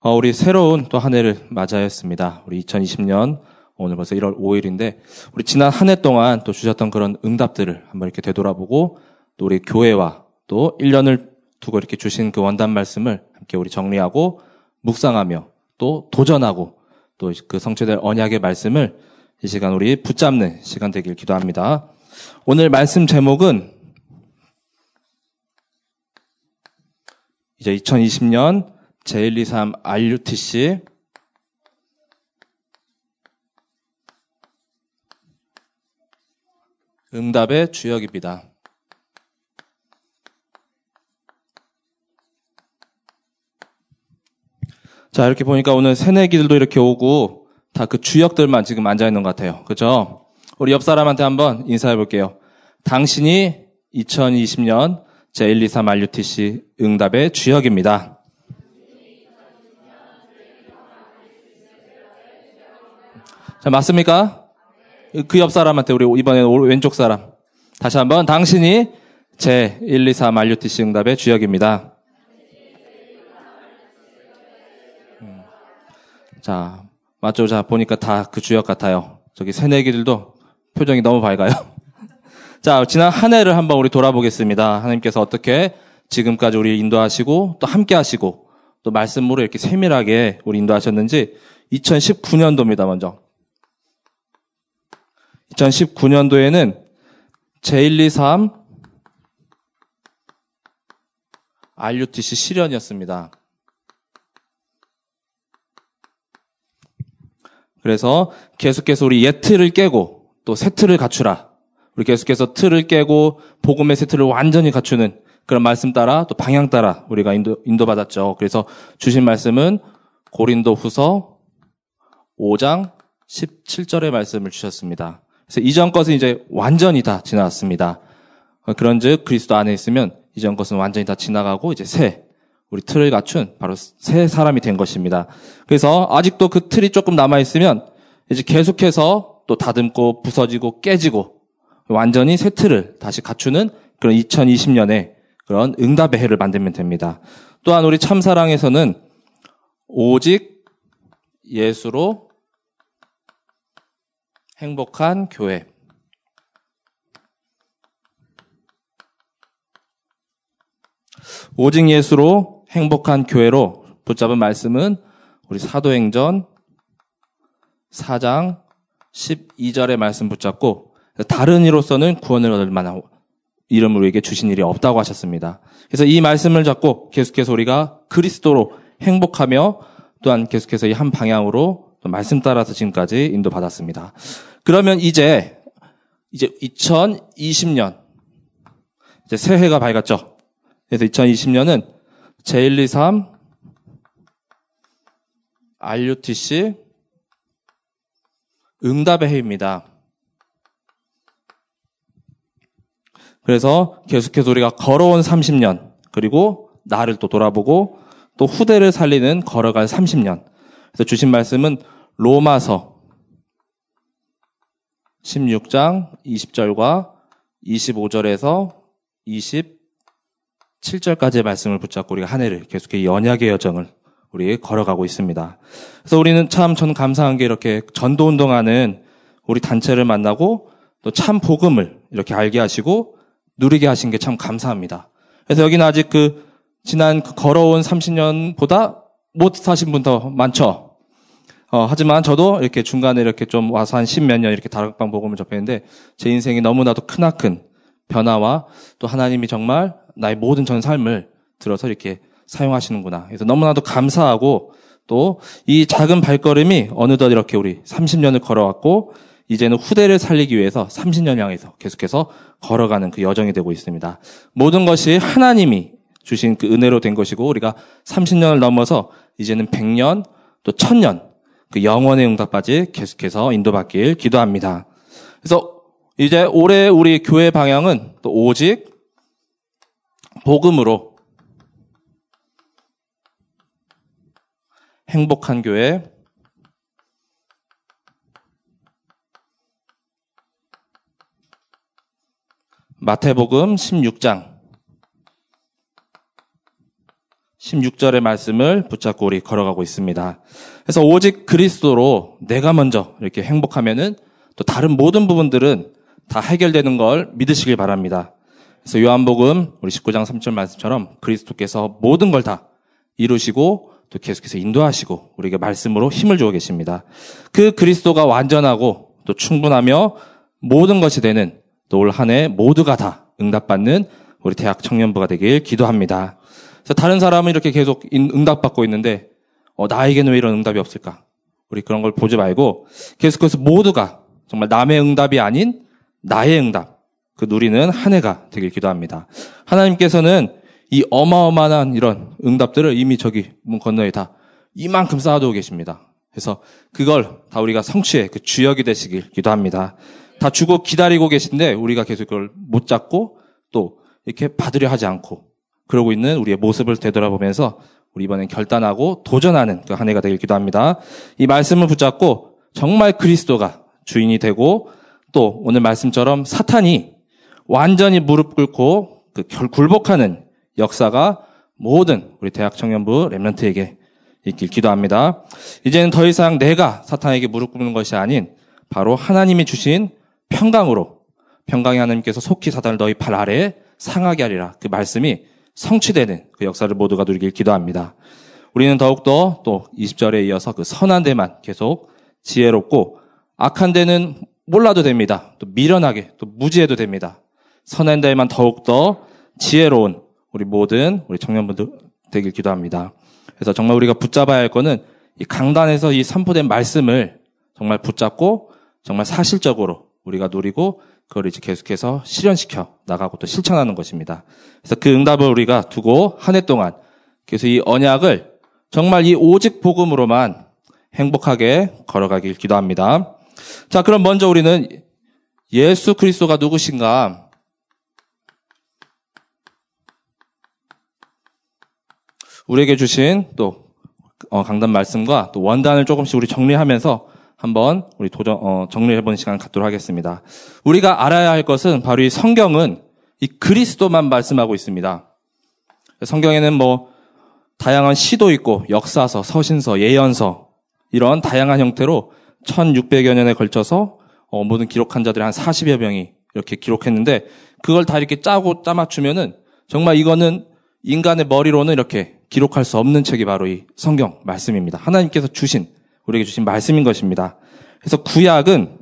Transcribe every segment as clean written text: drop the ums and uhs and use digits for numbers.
우리 새로운 또 한 해를 맞아야 했습니다. 우리 2020년, 오늘 벌써 1월 5일인데, 우리 지난 한 해 동안 또 주셨던 그런 응답들을 한번 이렇게 되돌아보고, 또 우리 교회와 또 1년을 두고 이렇게 주신 그 원단 말씀을 함께 우리 정리하고, 묵상하며, 또 도전하고, 또 그 성취될 언약의 말씀을 이 시간 우리 붙잡는 시간 되길 기도합니다. 오늘 말씀 제목은 이제 2020년 제123 RUTC 응답의 주역입니다. 자, 이렇게 보니까 오늘 새내기들도 이렇게 오고 다 그 주역들만 지금 앉아있는 것 같아요. 그죠? 우리 옆 사람한테 한번 인사해볼게요. 당신이 2020년 제123 RUTC 응답의 주역입니다. 자, 맞습니까? 그 옆 사람한테 우리 이번에는 왼쪽 사람 다시 한번 당신이 제123 RUTC 응답의 주역입니다. 자, 맞죠? 자, 보니까 다 그 주역 같아요. 저기 새내기들도 표정이 너무 밝아요. 자, 지난 한 해를 한번 우리 돌아보겠습니다. 하나님께서 어떻게 지금까지 우리 인도하시고 또 함께 하시고 또 말씀으로 이렇게 세밀하게 우리 인도하셨는지 2019년도입니다. 먼저 2019년도에는 제123 RUTC 실현이었습니다. 그래서 계속해서 우리 옛 틀을 깨고 또 새 틀을 갖추라. 우리 계속해서 틀을 깨고 복음의 새 틀을 완전히 갖추는 그런 말씀 따라 또 방향 따라 우리가 인도받았죠. 그래서 주신 말씀은 고린도후서 5장 17절의 말씀을 주셨습니다. 그래서 이전 것은 이제 완전히 다 지나갔습니다. 그런즉 그리스도 안에 있으면 이전 것은 완전히 다 지나가고 이제 새 우리 틀을 갖춘 바로 새 사람이 된 것입니다. 그래서 아직도 그 틀이 조금 남아 있으면 이제 계속해서 또 다듬고 부서지고 깨지고 완전히 새 틀을 다시 갖추는 그런 2020년에 그런 응답의 해를 만들면 됩니다. 또한 우리 참사랑에서는 오직 예수로 행복한 교회. 오직 예수로 행복한 교회로 붙잡은 말씀은 우리 사도행전 4장 12절의 말씀 붙잡고 다른 이로서는 구원을 얻을 만한 이름을 우리에게 주신 일이 없다고 하셨습니다. 그래서 이 말씀을 잡고 계속해서 우리가 그리스도로 행복하며 또한 계속해서 이 한 방향으로 또 말씀 따라서 지금까지 인도받았습니다. 그러면 이제 2020년 이제 새해가 밝았죠. 그래서 2020년은 제123 RUTC 응답의 해입니다. 그래서 계속해서 우리가 걸어온 30년 그리고 나를 또 돌아보고 또 후대를 살리는 걸어갈 30년 그래서 주신 말씀은 로마서 16장 20절과 25절에서 27절까지의 말씀을 붙잡고 우리가 한 해를 계속해 언약의 여정을 우리 걸어가고 있습니다. 그래서 우리는 참 저는 감사한 게 이렇게 전도운동하는 우리 단체를 만나고 또 참 복음을 이렇게 알게 하시고 누리게 하신 게 참 감사합니다. 그래서 여기는 아직 그 지난 걸어온 30년보다 못 사신 분 더 많죠. 하지만 저도 이렇게 중간에 이렇게 좀 와서 한 십몇 년 이렇게 다락방 복음을 접했는데 제 인생이 너무나도 크나큰 변화와 또 하나님이 정말 나의 모든 전 삶을 들어서 이렇게 사용하시는구나. 그래서 너무나도 감사하고 또 이 작은 발걸음이 어느덧 이렇게 우리 30년을 걸어왔고 이제는 후대를 살리기 위해서 30년 향해서 계속해서 걸어가는 그 여정이 되고 있습니다. 모든 것이 하나님이 주신 그 은혜로 된 것이고 우리가 30년을 넘어서 이제는 100년 또 1000년 그 영원의 응답까지 계속해서 인도받길 기도합니다. 그래서 이제 올해 우리 교회 방향은 또 오직 복음으로 행복한 교회 마태복음 16장 16절의 말씀을 붙잡고 우리 걸어가고 있습니다. 그래서 오직 그리스도로 내가 먼저 이렇게 행복하면은 또 다른 모든 부분들은 다 해결되는 걸 믿으시길 바랍니다. 그래서 요한복음 우리 19장 3절 말씀처럼 그리스도께서 모든 걸 다 이루시고 또 계속해서 인도하시고 우리에게 말씀으로 힘을 주어 계십니다. 그 그리스도가 완전하고 또 충분하며 모든 것이 되는 또 올 한 해 모두가 다 응답받는 우리 대학 청년부가 되길 기도합니다. 그래서 다른 사람은 이렇게 계속 응답받고 있는데 나에게는 왜 이런 응답이 없을까? 우리 그런 걸 보지 말고 계속해서 모두가 정말 남의 응답이 아닌 나의 응답, 그 누리는 한 해가 되길 기도합니다. 하나님께서는 이 어마어마한 이런 응답들을 이미 저기 문 건너에 다 이만큼 쌓아두고 계십니다. 그래서 그걸 다 우리가 성취의 그 주역이 되시길 기도합니다. 다 주고 기다리고 계신데 우리가 계속 그걸 못 잡고 또 이렇게 받으려 하지 않고 그러고 있는 우리의 모습을 되돌아보면서 우리 이번엔 결단하고 도전하는 그 한 해가 되길 기도합니다. 이 말씀을 붙잡고 정말 그리스도가 주인이 되고 또 오늘 말씀처럼 사탄이 완전히 무릎 꿇고 그 굴복하는 역사가 모든 우리 대학 청년부 렘넌트에게 있길 기도합니다. 이제는 더 이상 내가 사탄에게 무릎 꿇는 것이 아닌 바로 하나님이 주신 평강으로 평강의 하나님께서 속히 사탄을 너희 발 아래에 상하게 하리라 그 말씀이 성취되는 그 역사를 모두가 누리길 기도합니다. 우리는 더욱더 또 20절에 이어서 그 선한 데만 계속 지혜롭고 악한 데는 몰라도 됩니다. 또 미련하게 또 무지해도 됩니다. 선한 데만 더욱더 지혜로운 우리 모든 우리 청년분들 되길 기도합니다. 그래서 정말 우리가 붙잡아야 할 거는 이 강단에서 이 선포된 말씀을 정말 붙잡고 정말 사실적으로 우리가 누리고 그걸 이제 계속해서 실현시켜 나가고 또 실천하는 것입니다. 그래서 그 응답을 우리가 두고 한 해 동안 계속 이 언약을 정말 이 오직 복음으로만 행복하게 걸어가길 기도합니다. 자, 그럼 먼저 우리는 예수 그리스도가 누구신가? 우리에게 주신 또 강단 말씀과 또 원단을 조금씩 우리 정리하면서 한번 우리 정리해보는 시간 갖도록 하겠습니다. 우리가 알아야 할 것은 바로 이 성경은 이 그리스도만 말씀하고 있습니다. 성경에는 뭐 다양한 시도 있고 역사서, 서신서, 예언서 이런 다양한 형태로 1600여 년에 걸쳐서 모든 기록한 자들이 한 40여 명이 이렇게 기록했는데 그걸 다 이렇게 짜고 짜맞추면은 정말 이거는 인간의 머리로는 이렇게 기록할 수 없는 책이 바로 이 성경 말씀입니다. 하나님께서 주신 우리에게 주신 말씀인 것입니다. 그래서 구약은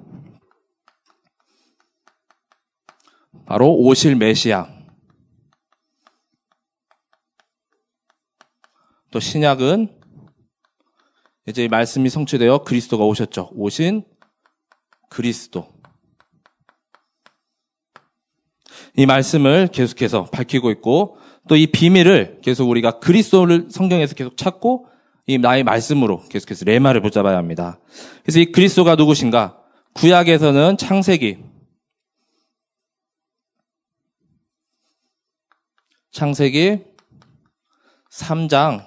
바로 오실 메시아, 또 신약은 이제 이 말씀이 성취되어 그리스도가 오셨죠. 오신 그리스도. 이 말씀을 계속해서 밝히고 있고 또 이 비밀을 계속 우리가 그리스도를 성경에서 계속 찾고 이 나의 말씀으로 계속해서 레마를 붙잡아야 합니다. 그래서 이 그리스도가 누구신가? 구약에서는 창세기 3장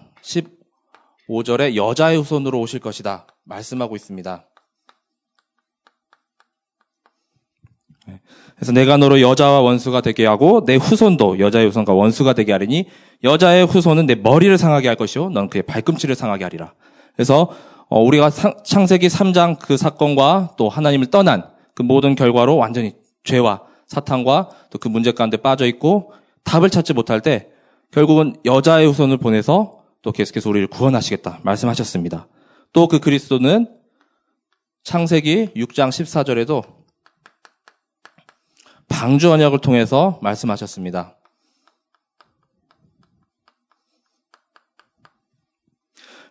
15절에 여자의 후손으로 오실 것이다 말씀하고 있습니다. 그래서 내가 너로 여자와 원수가 되게 하고 내 후손도 여자의 후손과 원수가 되게 하리니 여자의 후손은 내 머리를 상하게 할 것이요 넌 그의 발꿈치를 상하게 하리라. 그래서 우리가 창세기 3장 그 사건과 또 하나님을 떠난 그 모든 결과로 완전히 죄와 사탄과 또 그 문제 가운데 빠져있고 답을 찾지 못할 때 결국은 여자의 후손을 보내서 또 계속해서 우리를 구원하시겠다 말씀하셨습니다. 또 그 그리스도는 창세기 6장 14절에도 방주 언약을 통해서 말씀하셨습니다.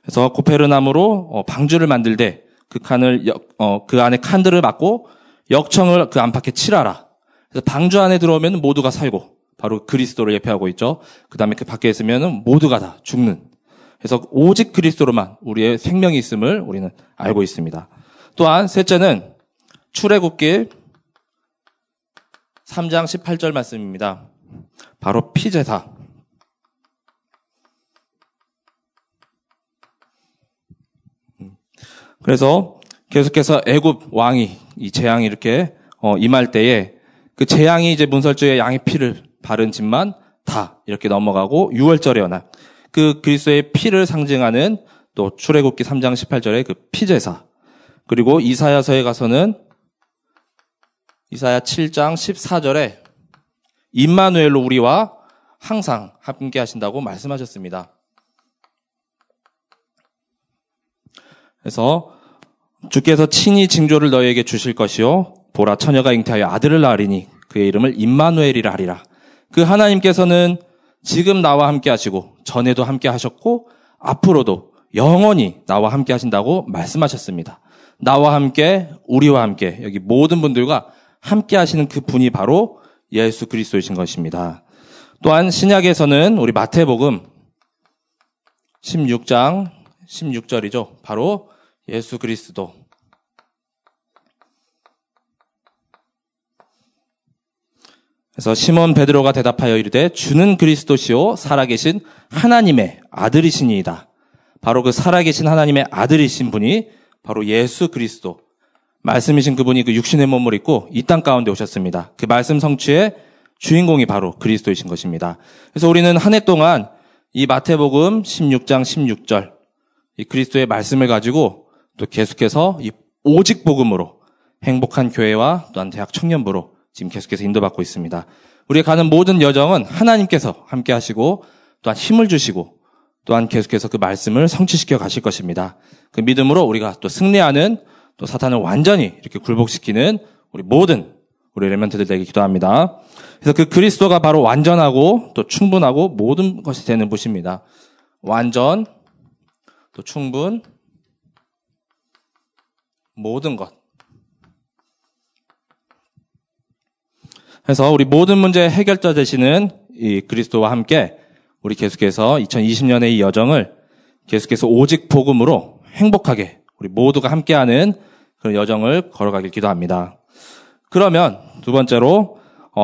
그래서 고페르나무로 방주를 만들되 그 칸을 그 안에 칸들을 막고 역청을 그 안팎에 칠하라. 그래서 방주 안에 들어오면 모두가 살고 바로 그리스도를 예표하고 있죠. 그 다음에 그 밖에 있으면 모두가 다 죽는. 그래서 오직 그리스도로만 우리의 생명이 있음을 우리는 알고 있습니다. 또한 셋째는 출애굽기 3장 18절 말씀입니다. 바로 피제사. 그래서 계속해서 애굽 왕이 이 재앙이 이렇게 임할 때에 그 재앙이 이제 문설주에 양의 피를 바른 집만 다 이렇게 넘어가고 6월절의 언약. 그 그리스도의 피를 상징하는 또 출애굽기 3장 18절의 그 피제사, 그리고 이사야서에 가서는 이사야 7장 14절에 임마누엘로 우리와 항상 함께 하신다고 말씀하셨습니다. 그래서 주께서 친히 징조를 너희에게 주실 것이요 보라 처녀가 잉태하여 아들을 낳으리니 그의 이름을 임마누엘이라 하리라. 그 하나님께서는 지금 나와 함께 하시고 전에도 함께 하셨고 앞으로도 영원히 나와 함께 하신다고 말씀하셨습니다. 나와 함께 우리와 함께 여기 모든 분들과 함께 하시는 그 분이 바로 예수 그리스도이신 것입니다. 또한 신약에서는 우리 마태복음 16장 16절이죠. 바로 예수 그리스도. 그래서 시몬 베드로가 대답하여 이르되 주는 그리스도시요 살아계신 하나님의 아들이시니이다. 바로 그 살아계신 하나님의 아들이신 분이 바로 예수 그리스도 말씀이신 그분이 그 육신의 몸을 입고 이 땅 가운데 오셨습니다. 그 말씀 성취의 주인공이 바로 그리스도이신 것입니다. 그래서 우리는 한 해 동안 이 마태복음 16장 16절 이 그리스도의 말씀을 가지고 또 계속해서 이 오직 복음으로 행복한 교회와 또한 대학 청년부로 지금 계속해서 인도받고 있습니다. 우리가 가는 모든 여정은 하나님께서 함께 하시고 또한 힘을 주시고 또한 계속해서 그 말씀을 성취시켜 가실 것입니다. 그 믿음으로 우리가 또 승리하는 또 사탄을 완전히 이렇게 굴복시키는 우리 모든 우리 레멘트들 되기 기도합니다. 그래서 그 그리스도가 바로 완전하고 또 충분하고 모든 것이 되는 분입니다. 완전, 또 충분, 모든 것. 그래서 우리 모든 문제의 해결자 되시는 이 그리스도와 함께 우리 계속해서 2020년의 이 여정을 계속해서 오직 복음으로 행복하게 우리 모두가 함께하는 그런 여정을 걸어가길 기도합니다. 그러면 두 번째로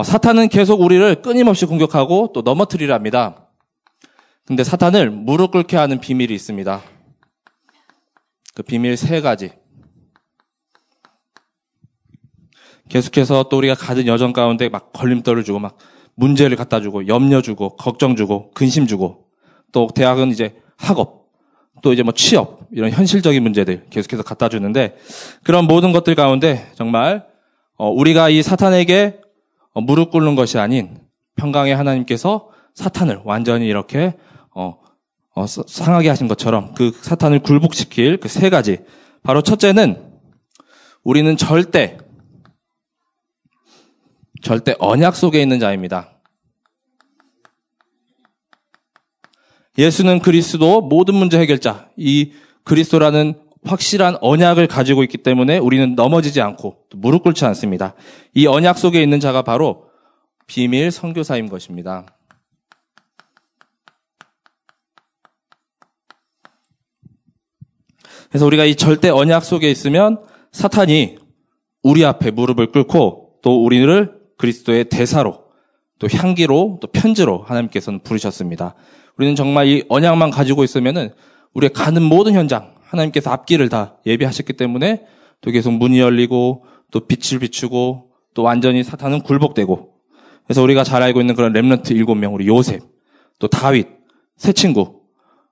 사탄은 계속 우리를 끊임없이 공격하고 또 넘어뜨리려 합니다. 근데 사탄을 무릎 꿇게 하는 비밀이 있습니다. 그 비밀 세 가지. 계속해서 또 우리가 가진 여정 가운데 막 걸림돌을 주고 막 문제를 갖다 주고 염려 주고 걱정 주고 근심 주고 또 대학은 이제 학업 또 이제 뭐 취업 이런 현실적인 문제들 계속해서 갖다 주는데 그런 모든 것들 가운데 정말 우리가 이 사탄에게 무릎 꿇는 것이 아닌 평강의 하나님께서 사탄을 완전히 이렇게 상하게 하신 것처럼 그 사탄을 굴복시킬 그 세 가지 바로 첫째는 우리는 절대 언약 속에 있는 자입니다. 예수는 그리스도 모든 문제 해결자 이 그리스도라는 확실한 언약을 가지고 있기 때문에 우리는 넘어지지 않고 무릎 꿇지 않습니다. 이 언약 속에 있는 자가 바로 비밀 선교사인 것입니다. 그래서 우리가 이 절대 언약 속에 있으면 사탄이 우리 앞에 무릎을 꿇고 또 우리를 그리스도의 대사로 또 향기로 또 편지로 하나님께서는 부르셨습니다. 우리는 정말 이 언약만 가지고 있으면은 우리의 가는 모든 현장 하나님께서 앞길을 다 예비하셨기 때문에 또 계속 문이 열리고 또 빛을 비추고 또 완전히 사탄은 굴복되고 그래서 우리가 잘 알고 있는 그런 렘넌트 7명 우리 요셉 또 다윗 새 친구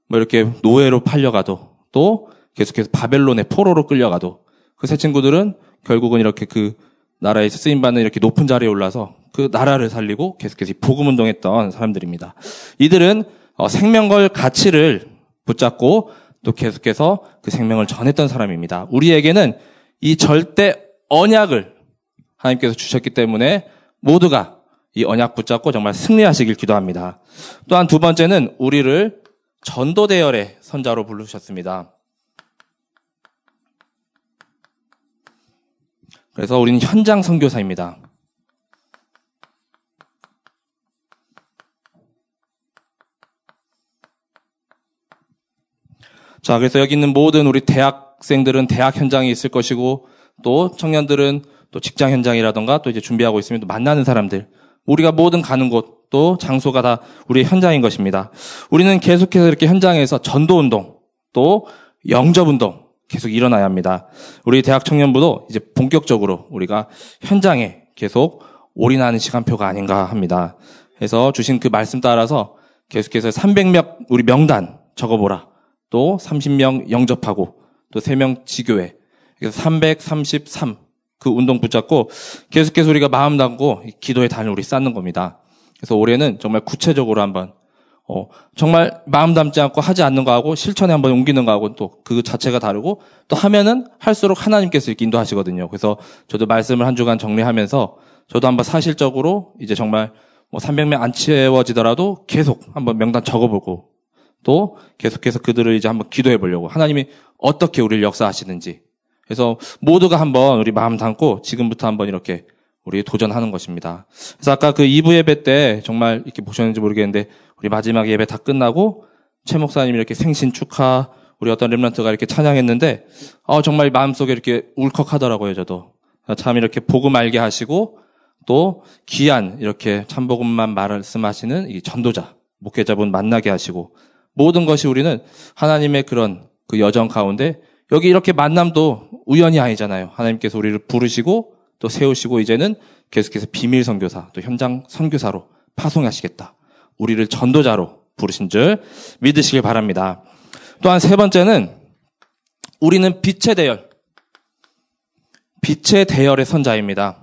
뭐 이렇게 노예로 팔려가도 또 계속해서 바벨론의 포로로 끌려가도 그 새 친구들은 결국은 이렇게 그 나라에서 쓰임받는 이렇게 높은 자리에 올라서 그 나라를 살리고 계속해서 복음 운동했던 사람들입니다. 이들은 생명과 가치를 붙잡고 또 계속해서 그 생명을 전했던 사람입니다. 우리에게는 이 절대 언약을 하나님께서 주셨기 때문에 모두가 이 언약 붙잡고 정말 승리하시길 기도합니다. 또한 두 번째는 우리를 전도 대열의 선자로 부르셨습니다. 그래서 우리는 현장 선교사입니다. 자, 그래서 여기 있는 모든 우리 대학생들은 대학 현장에 있을 것이고 또 청년들은 또 직장 현장이라던가 또 이제 준비하고 있으면 또 만나는 사람들 우리가 모든 가는 곳 또 장소가 다 우리의 현장인 것입니다. 우리는 계속해서 이렇게 현장에서 전도운동 또 영접운동 계속 일어나야 합니다. 우리 대학 청년부도 이제 본격적으로 우리가 현장에 계속 올인하는 시간표가 아닌가 합니다. 그래서 주신 그 말씀 따라서 계속해서 300명 우리 명단 적어보라. 또 30명 영접하고 또 3명 지교회. 그래서 333 그 운동 붙잡고 계속해서 우리가 마음 담고 기도의 단을 우리 쌓는 겁니다. 그래서 올해는 정말 구체적으로 한번 정말 마음 담지 않고 하지 않는 거하고 실천에 한번 옮기는 거하고 또 그 자체가 다르고 또 하면은 할수록 하나님께서 이렇게 인도하시거든요. 그래서 저도 말씀을 한 주간 정리하면서 저도 한번 사실적으로 이제 정말 뭐 300명 안 채워지더라도 계속 한번 명단 적어보고 또 계속해서 그들을 이제 한번 기도해 보려고 하나님이 어떻게 우리를 역사하시는지. 그래서 모두가 한번 우리 마음 담고 지금부터 한번 이렇게 우리 도전하는 것입니다. 그래서 아까 그 2부 예배 때 정말 이렇게 보셨는지 모르겠는데 우리 마지막 예배 다 끝나고 최 목사님이 이렇게 생신 축하 우리 어떤 렘넌트가 이렇게 찬양했는데 정말 마음속에 이렇게 울컥하더라고요. 저도 참 이렇게 복음 알게 하시고 또 귀한 이렇게 참 복음만 말씀하시는 이 전도자 목회자분 만나게 하시고 모든 것이 우리는 하나님의 그런 그 여정 가운데 여기 이렇게 만남도 우연이 아니잖아요. 하나님께서 우리를 부르시고 또 세우시고 이제는 계속해서 비밀 선교사 또 현장 선교사로 파송하시겠다. 우리를 전도자로 부르신 줄 믿으시길 바랍니다. 또한 세 번째는 우리는 빛의 대열. 빛의 대열의 선자입니다.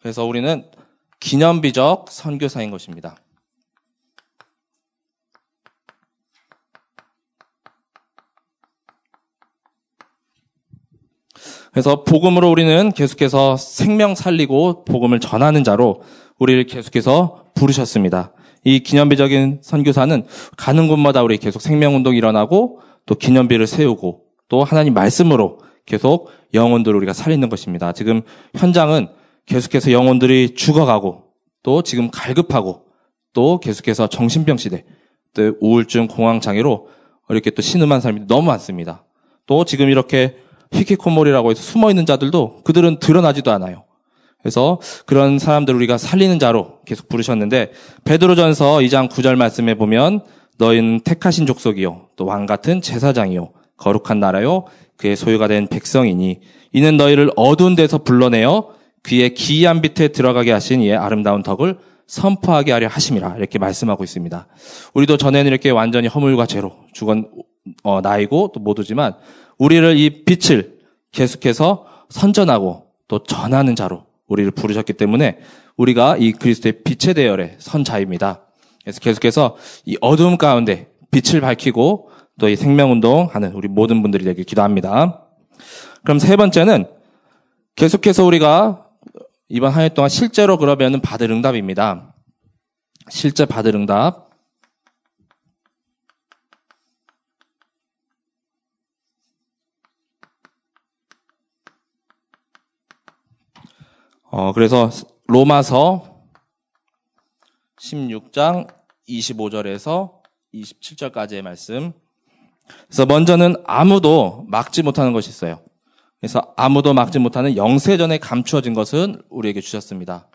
그래서 우리는 기념비적 선교사인 것입니다. 그래서 복음으로 우리는 계속해서 생명 살리고 복음을 전하는 자로 우리를 계속해서 부르셨습니다. 이 기념비적인 선교사는 가는 곳마다 우리 계속 생명운동이 일어나고 또 기념비를 세우고 또 하나님 말씀으로 계속 영혼들을 우리가 살리는 것입니다. 지금 현장은 계속해서 영혼들이 죽어가고 또 지금 갈급하고 또 계속해서 정신병 시대, 또 우울증, 공황장애로 이렇게 또 신음한 사람이 너무 많습니다. 또 지금 이렇게 히키코모리라고 해서 숨어있는 자들도 그들은 드러나지도 않아요. 그래서 그런 사람들을 우리가 살리는 자로 계속 부르셨는데 베드로전서 2장 9절 말씀에 보면 너희는 택하신 족속이요 또 왕같은 제사장이요 거룩한 나라요 그의 소유가 된 백성이니 이는 너희를 어두운 데서 불러내어 그의 기이한 빛에 들어가게 하신 이의 아름다운 덕을 선포하게 하려 하심이라 이렇게 말씀하고 있습니다. 우리도 전에는 이렇게 완전히 허물과 죄로 죽은 나이고 또 모두지만 우리를 이 빛을 계속해서 선전하고 또 전하는 자로 우리를 부르셨기 때문에 우리가 이 그리스도의 빛의 대열의 선자입니다. 그래서 계속해서 이 어두움 가운데 빛을 밝히고 또 이 생명운동 하는 우리 모든 분들이 되길 기도합니다. 그럼 세 번째는 계속해서 우리가 이번 한 해 동안 실제로 그러면은 받을 응답입니다. 실제 받을 응답. 그래서 로마서 16장 25절에서 27절까지의 말씀. 그래서 먼저는 아무도 막지 못하는 것이 있어요. 그래서 아무도 막지 못하는 영세전에 감추어진 것은 우리에게 주셨습니다.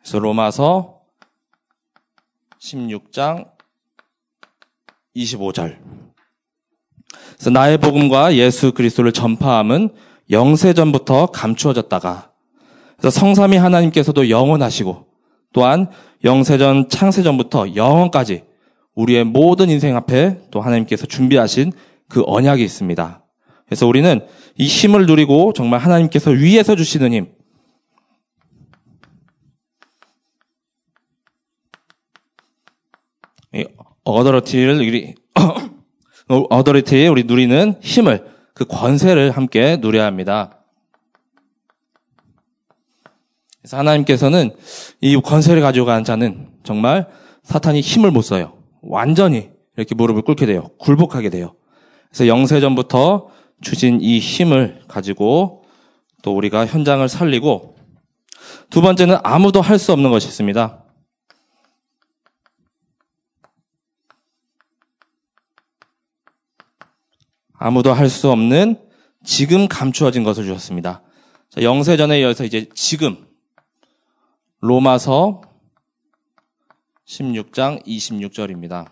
그래서 로마서 16장 25절. 그래서 나의 복음과 예수 그리스도를 전파함은 영세전부터 감추어졌다가 그래서 성삼위 하나님께서도 영원하시고 또한 영세전 창세전부터 영원까지 우리의 모든 인생 앞에 또 하나님께서 준비하신 그 언약이 있습니다. 그래서 우리는 이 힘을 누리고 정말 하나님께서 위에서 주시는 힘 어더리티에 우리 누리는 힘을 그 권세를 함께 누려야 합니다. 그래서 하나님께서는 이 권세를 가지고 가는 자는 정말 사탄이 힘을 못 써요. 완전히 이렇게 무릎을 꿇게 돼요. 굴복하게 돼요. 그래서 영세전부터 주신 이 힘을 가지고 또 우리가 현장을 살리고 두 번째는 아무도 할 수 없는 것이 있습니다. 아무도 할 수 없는 지금 감추어진 것을 주셨습니다. 자, 영세전에 이어서 이제 지금 로마서 16장 26절입니다.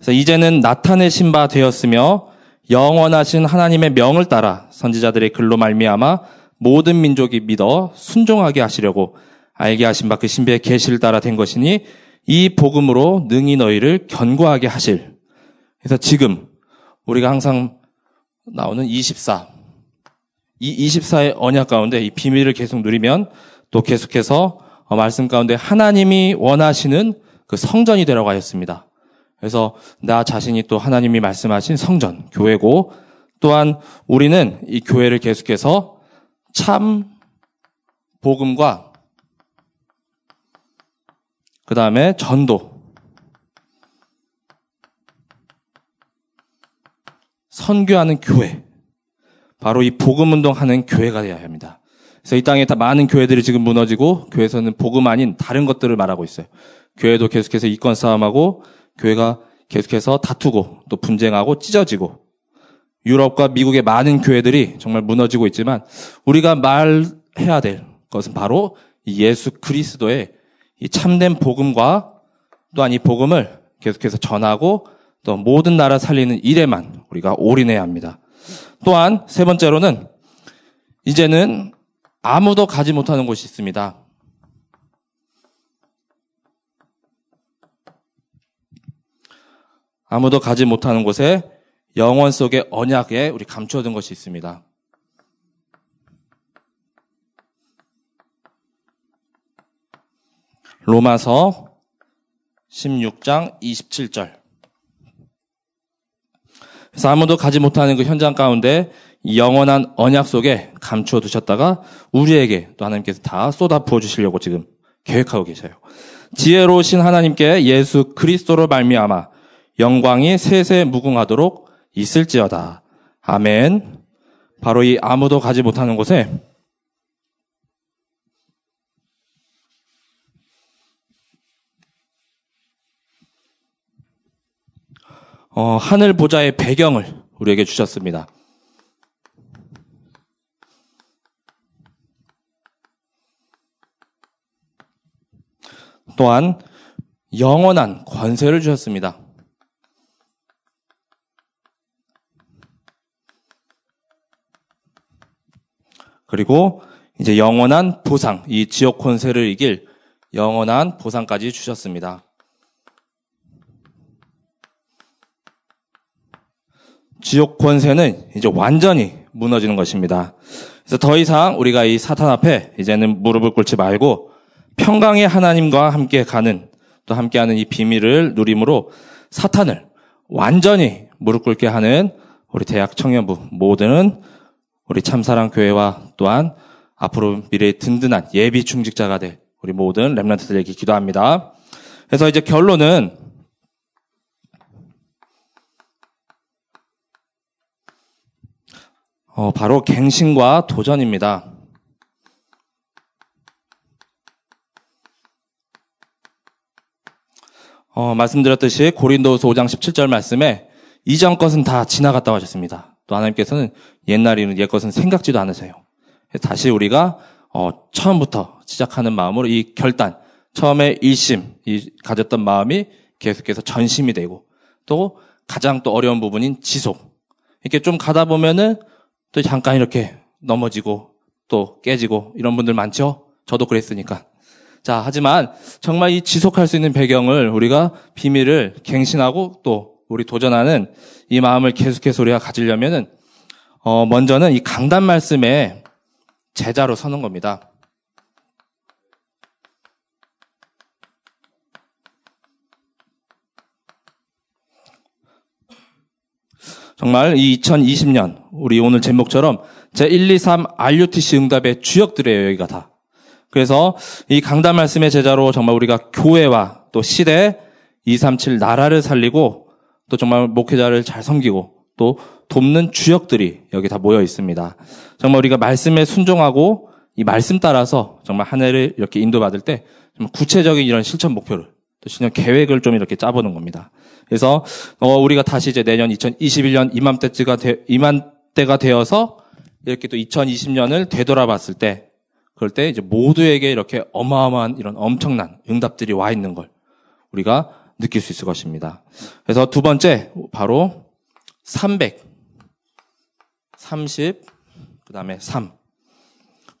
그래서 이제는 나타내신 바 되었으며 영원하신 하나님의 명을 따라 선지자들의 글로 말미암아 모든 민족이 믿어 순종하게 하시려고 알게 하신 바 그 신비의 계시를 따라 된 것이니 이 복음으로 능히 너희를 견고하게 하실. 그래서 지금 우리가 항상 나오는 24. 이 24의 언약 가운데 이 비밀을 계속 누리면 또 계속해서 말씀 가운데 하나님이 원하시는 그 성전이 되라고 하였습니다. 그래서 나 자신이 또 하나님이 말씀하신 성전, 교회고 또한 우리는 이 교회를 계속해서 참 복음과 그 다음에 전도, 선교하는 교회, 바로 이 복음운동하는 교회가 되어야 합니다. 그래서 이 땅에 다 많은 교회들이 지금 무너지고 교회에서는 복음 아닌 다른 것들을 말하고 있어요. 교회도 계속해서 이권 싸움하고 교회가 계속해서 다투고 또 분쟁하고 찢어지고 유럽과 미국의 많은 교회들이 정말 무너지고 있지만 우리가 말해야 될 것은 바로 예수 그리스도의 이 참된 복음과 또한 이 복음을 계속해서 전하고 또 모든 나라 살리는 일에만 우리가 올인해야 합니다. 또한 세 번째로는 이제는 아무도 가지 못하는 곳이 있습니다. 아무도 가지 못하는 곳에 영원 속의 언약에 우리 감춰둔 것이 있습니다. 로마서 16장 27절. 그래서 아무도 가지 못하는 그 현장 가운데 영원한 언약 속에 감춰두셨다가 우리에게 또 하나님께서 다 쏟아 부어주시려고 지금 계획하고 계셔요. 지혜로우신 하나님께 예수 그리스도로 말미암아 영광이 세세 무궁하도록 있을지어다. 아멘. 바로 이 아무도 가지 못하는 곳에 하늘 보좌의 배경을 우리에게 주셨습니다. 또한 영원한 권세를 주셨습니다. 그리고 이제 영원한 보상, 이 지옥 권세를 이길 영원한 보상까지 주셨습니다. 지옥 권세는 이제 완전히 무너지는 것입니다. 그래서 더 이상 우리가 이 사탄 앞에 이제는 무릎을 꿇지 말고 평강의 하나님과 함께 가는 또 함께하는 이 비밀을 누림으로 사탄을 완전히 무릎 꿇게 하는 우리 대학 청년부 모두는 우리 참사랑교회와 또한 앞으로 미래의 든든한 예비 충직자가 될 우리 모든 렘넌트들에게 기도합니다. 그래서 이제 결론은 바로 갱신과 도전입니다. 말씀드렸듯이 고린도후서 5장 17절 말씀에 이전 것은 다 지나갔다고 하셨습니다. 또 하나님께서는 옛날이는 옛것은 생각지도 않으세요. 다시 우리가 처음부터 시작하는 마음으로 이 결단, 처음에 1심 이 가졌던 마음이 계속해서 전심이 되고 또 가장 또 어려운 부분인 지속. 이렇게 좀 가다 보면은 또 잠깐 이렇게 넘어지고 또 깨지고 이런 분들 많죠? 저도 그랬으니까. 자, 하지만 정말 이 지속할 수 있는 배경을 우리가 비밀을 갱신하고 또 우리 도전하는 이 마음을 계속해서 우리가 가지려면은, 먼저는 이 강단 말씀에 제자로 서는 겁니다. 정말 이 2020년, 우리 오늘 제목처럼 제1, 2, 3 RUTC 응답의 주역들이에요, 여기가 다. 그래서 이 강단 말씀의 제자로 정말 우리가 교회와 또 시대, 237 나라를 살리고 또 정말 목회자를 잘 섬기고 또 돕는 주역들이 여기 다 모여 있습니다. 정말 우리가 말씀에 순종하고 이 말씀 따라서 정말 한 해를 이렇게 인도받을 때 정말 구체적인 이런 실천 목표를 또 신년 계획을 좀 이렇게 짜보는 겁니다. 그래서 우리가 다시 이제 내년 2021년 이맘때가 되어서 이렇게 또 2020년을 되돌아봤을 때 그럴 때 이제 모두에게 이렇게 어마어마한 이런 엄청난 응답들이 와 있는 걸 우리가 느낄 수 있을 것입니다. 그래서 두 번째 바로 300, 30, 그 다음에 3.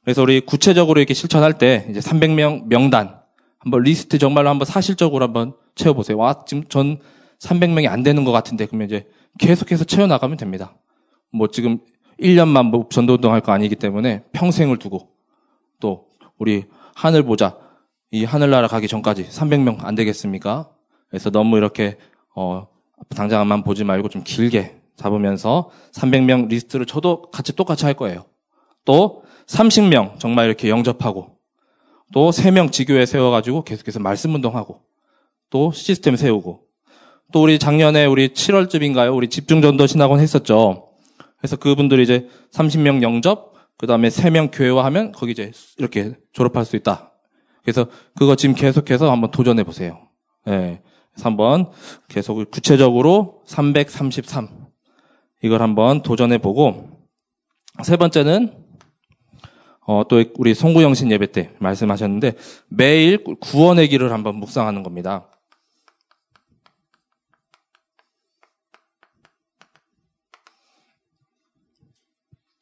그래서 우리 구체적으로 이렇게 실천할 때 이제 300명 명단 한번 리스트 정말로 한번 사실적으로 한번 채워보세요. 와, 지금 전 300명이 안 되는 것 같은데 그러면 이제 계속해서 채워나가면 됩니다. 뭐 지금 1년만 뭐 전도운동 할 거 아니기 때문에 평생을 두고 또 우리 하늘 보자. 이 하늘나라 가기 전까지 300명 안 되겠습니까? 그래서 너무 이렇게 당장만 보지 말고 좀 길게 잡으면서 300명 리스트를 저도 같이 똑같이 할 거예요. 또 30명 정말 이렇게 영접하고 또 3명 지교에 세워가지고 계속해서 말씀 운동하고 또 시스템 세우고 또 우리 작년에 우리 7월쯤인가요? 우리 집중전도 신학원 했었죠. 그래서 그분들이 이제 30명 영접, 그 다음에 3명 교회화하면 거기 이제 이렇게 졸업할 수 있다. 그래서 그거 지금 계속해서 한번 도전해 보세요. 예. 그래서 한번 계속 구체적으로 333. 이걸 한번 도전해 보고, 세 번째는, 또 우리 송구영신 예배 때 말씀하셨는데, 매일 구원의 길을 한번 묵상하는 겁니다.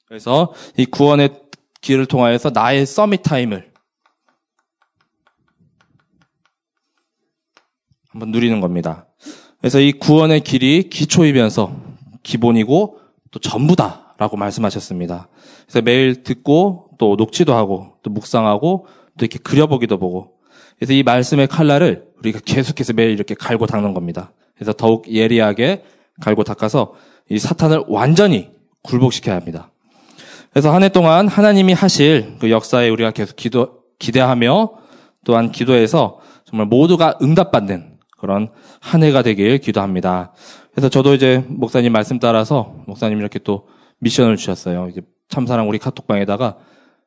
그래서 이 구원의 길을 통하여서 나의 서밋 타임을 한번 누리는 겁니다. 그래서 이 구원의 길이 기초이면서 기본이고 또 전부다라고 말씀하셨습니다. 그래서 매일 듣고 또 녹취도 하고 또 묵상하고 또 이렇게 그려보기도 보고 그래서 이 말씀의 칼날을 우리가 계속해서 매일 이렇게 갈고 닦는 겁니다. 그래서 더욱 예리하게 갈고 닦아서 이 사탄을 완전히 굴복시켜야 합니다. 그래서 한 해 동안 하나님이 하실 그 역사에 우리가 계속 기대하며 또한 기도해서 정말 모두가 응답받는 그런 한 해가 되길 기도합니다. 그래서 저도 이제 목사님 말씀 따라서 목사님 이렇게 또 미션을 주셨어요. 이제 참사랑 우리 카톡방에다가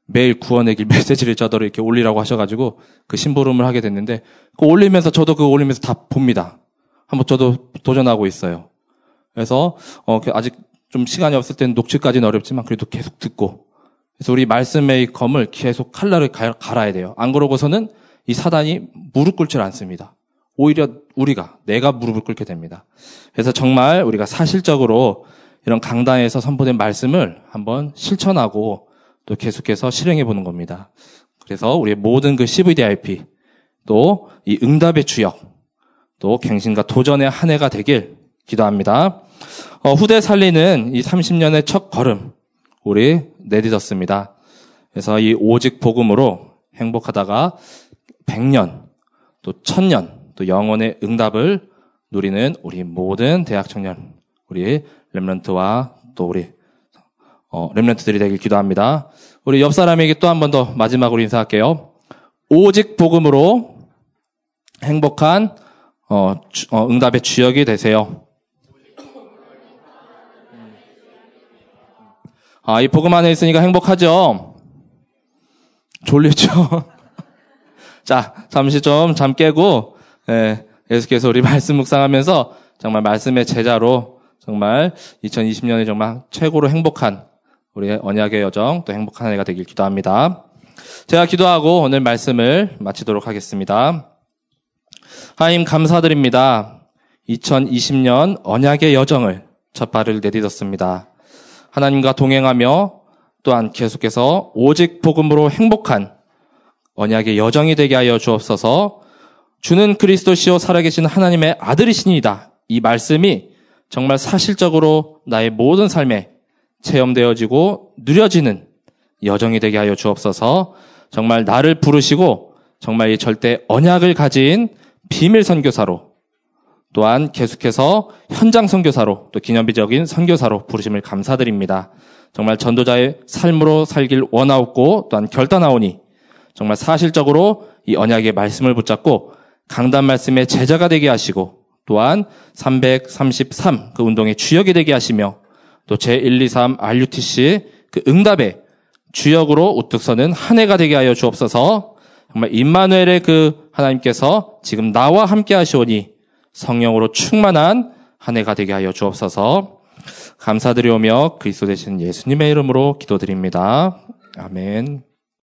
매일 구원의 길 메시지를 짜도록 이렇게 올리라고 하셔가지고 그 심부름을 하게 됐는데 그 올리면서 저도 그거 올리면서 다 봅니다. 한번 저도 도전하고 있어요. 그래서 아직 좀 시간이 없을 때는 녹취까지는 어렵지만 그래도 계속 듣고 그래서 우리 말씀의 검을 계속 칼날을 갈아야 돼요. 안 그러고서는 이 사단이 무릎 꿇질 않습니다. 오히려 내가 무릎을 꿇게 됩니다. 그래서 정말 우리가 사실적으로 이런 강단에서 선포된 말씀을 한번 실천하고 또 계속해서 실행해 보는 겁니다. 그래서 우리의 모든 그 CVDIP 또 이 응답의 주역 또 갱신과 도전의 한 해가 되길 기도합니다. 후대 살리는 이 30년의 첫 걸음 우리 내딛었습니다. 그래서 이 오직 복음으로 행복하다가 100년 또 1000년 또 영원의 응답을 누리는 우리 모든 대학 청년 우리 렘넌트와 또 우리 렘넌트들이 되길 기도합니다. 우리 옆 사람에게 또 한 번 더 마지막으로 인사할게요. 오직 복음으로 행복한 응답의 주역이 되세요. 이 복음 안에 있으니까 행복하죠? 졸리죠? 자, 잠시 좀 잠 깨고, 계속해서 우리 말씀 묵상하면서 정말 말씀의 제자로 정말 2020년에 정말 최고로 행복한 우리의 언약의 여정 또 행복한 한 해가 되길 기도합니다. 제가 기도하고 오늘 말씀을 마치도록 하겠습니다. 하나님 감사드립니다. 2020년 언약의 여정을 첫 발을 내딛었습니다. 하나님과 동행하며 또한 계속해서 오직 복음으로 행복한 언약의 여정이 되게 하여 주옵소서. 주는 그리스도시요 살아계신 하나님의 아들이시니이다. 이 말씀이 정말 사실적으로 나의 모든 삶에 체험되어지고 누려지는 여정이 되게 하여 주옵소서. 정말 나를 부르시고 정말 이 절대 언약을 가진 비밀 선교사로 또한 계속해서 현장 선교사로 또 기념비적인 선교사로 부르심을 감사드립니다. 정말 전도자의 삶으로 살길 원하옵고 또한 결단하오니 정말 사실적으로 이 언약의 말씀을 붙잡고 강단 말씀의 제자가 되게 하시고 또한 333 그 운동의 주역이 되게 하시며 또 제123 RUTC 그 응답의 주역으로 우뚝 서는 한 해가 되게 하여 주옵소서. 정말 임마누엘의 그 하나님께서 지금 나와 함께 하시오니 성령으로 충만한 한 해가 되게 하여 주옵소서. 감사드리오며 그리스도 되신 예수님의 이름으로 기도드립니다. 아멘.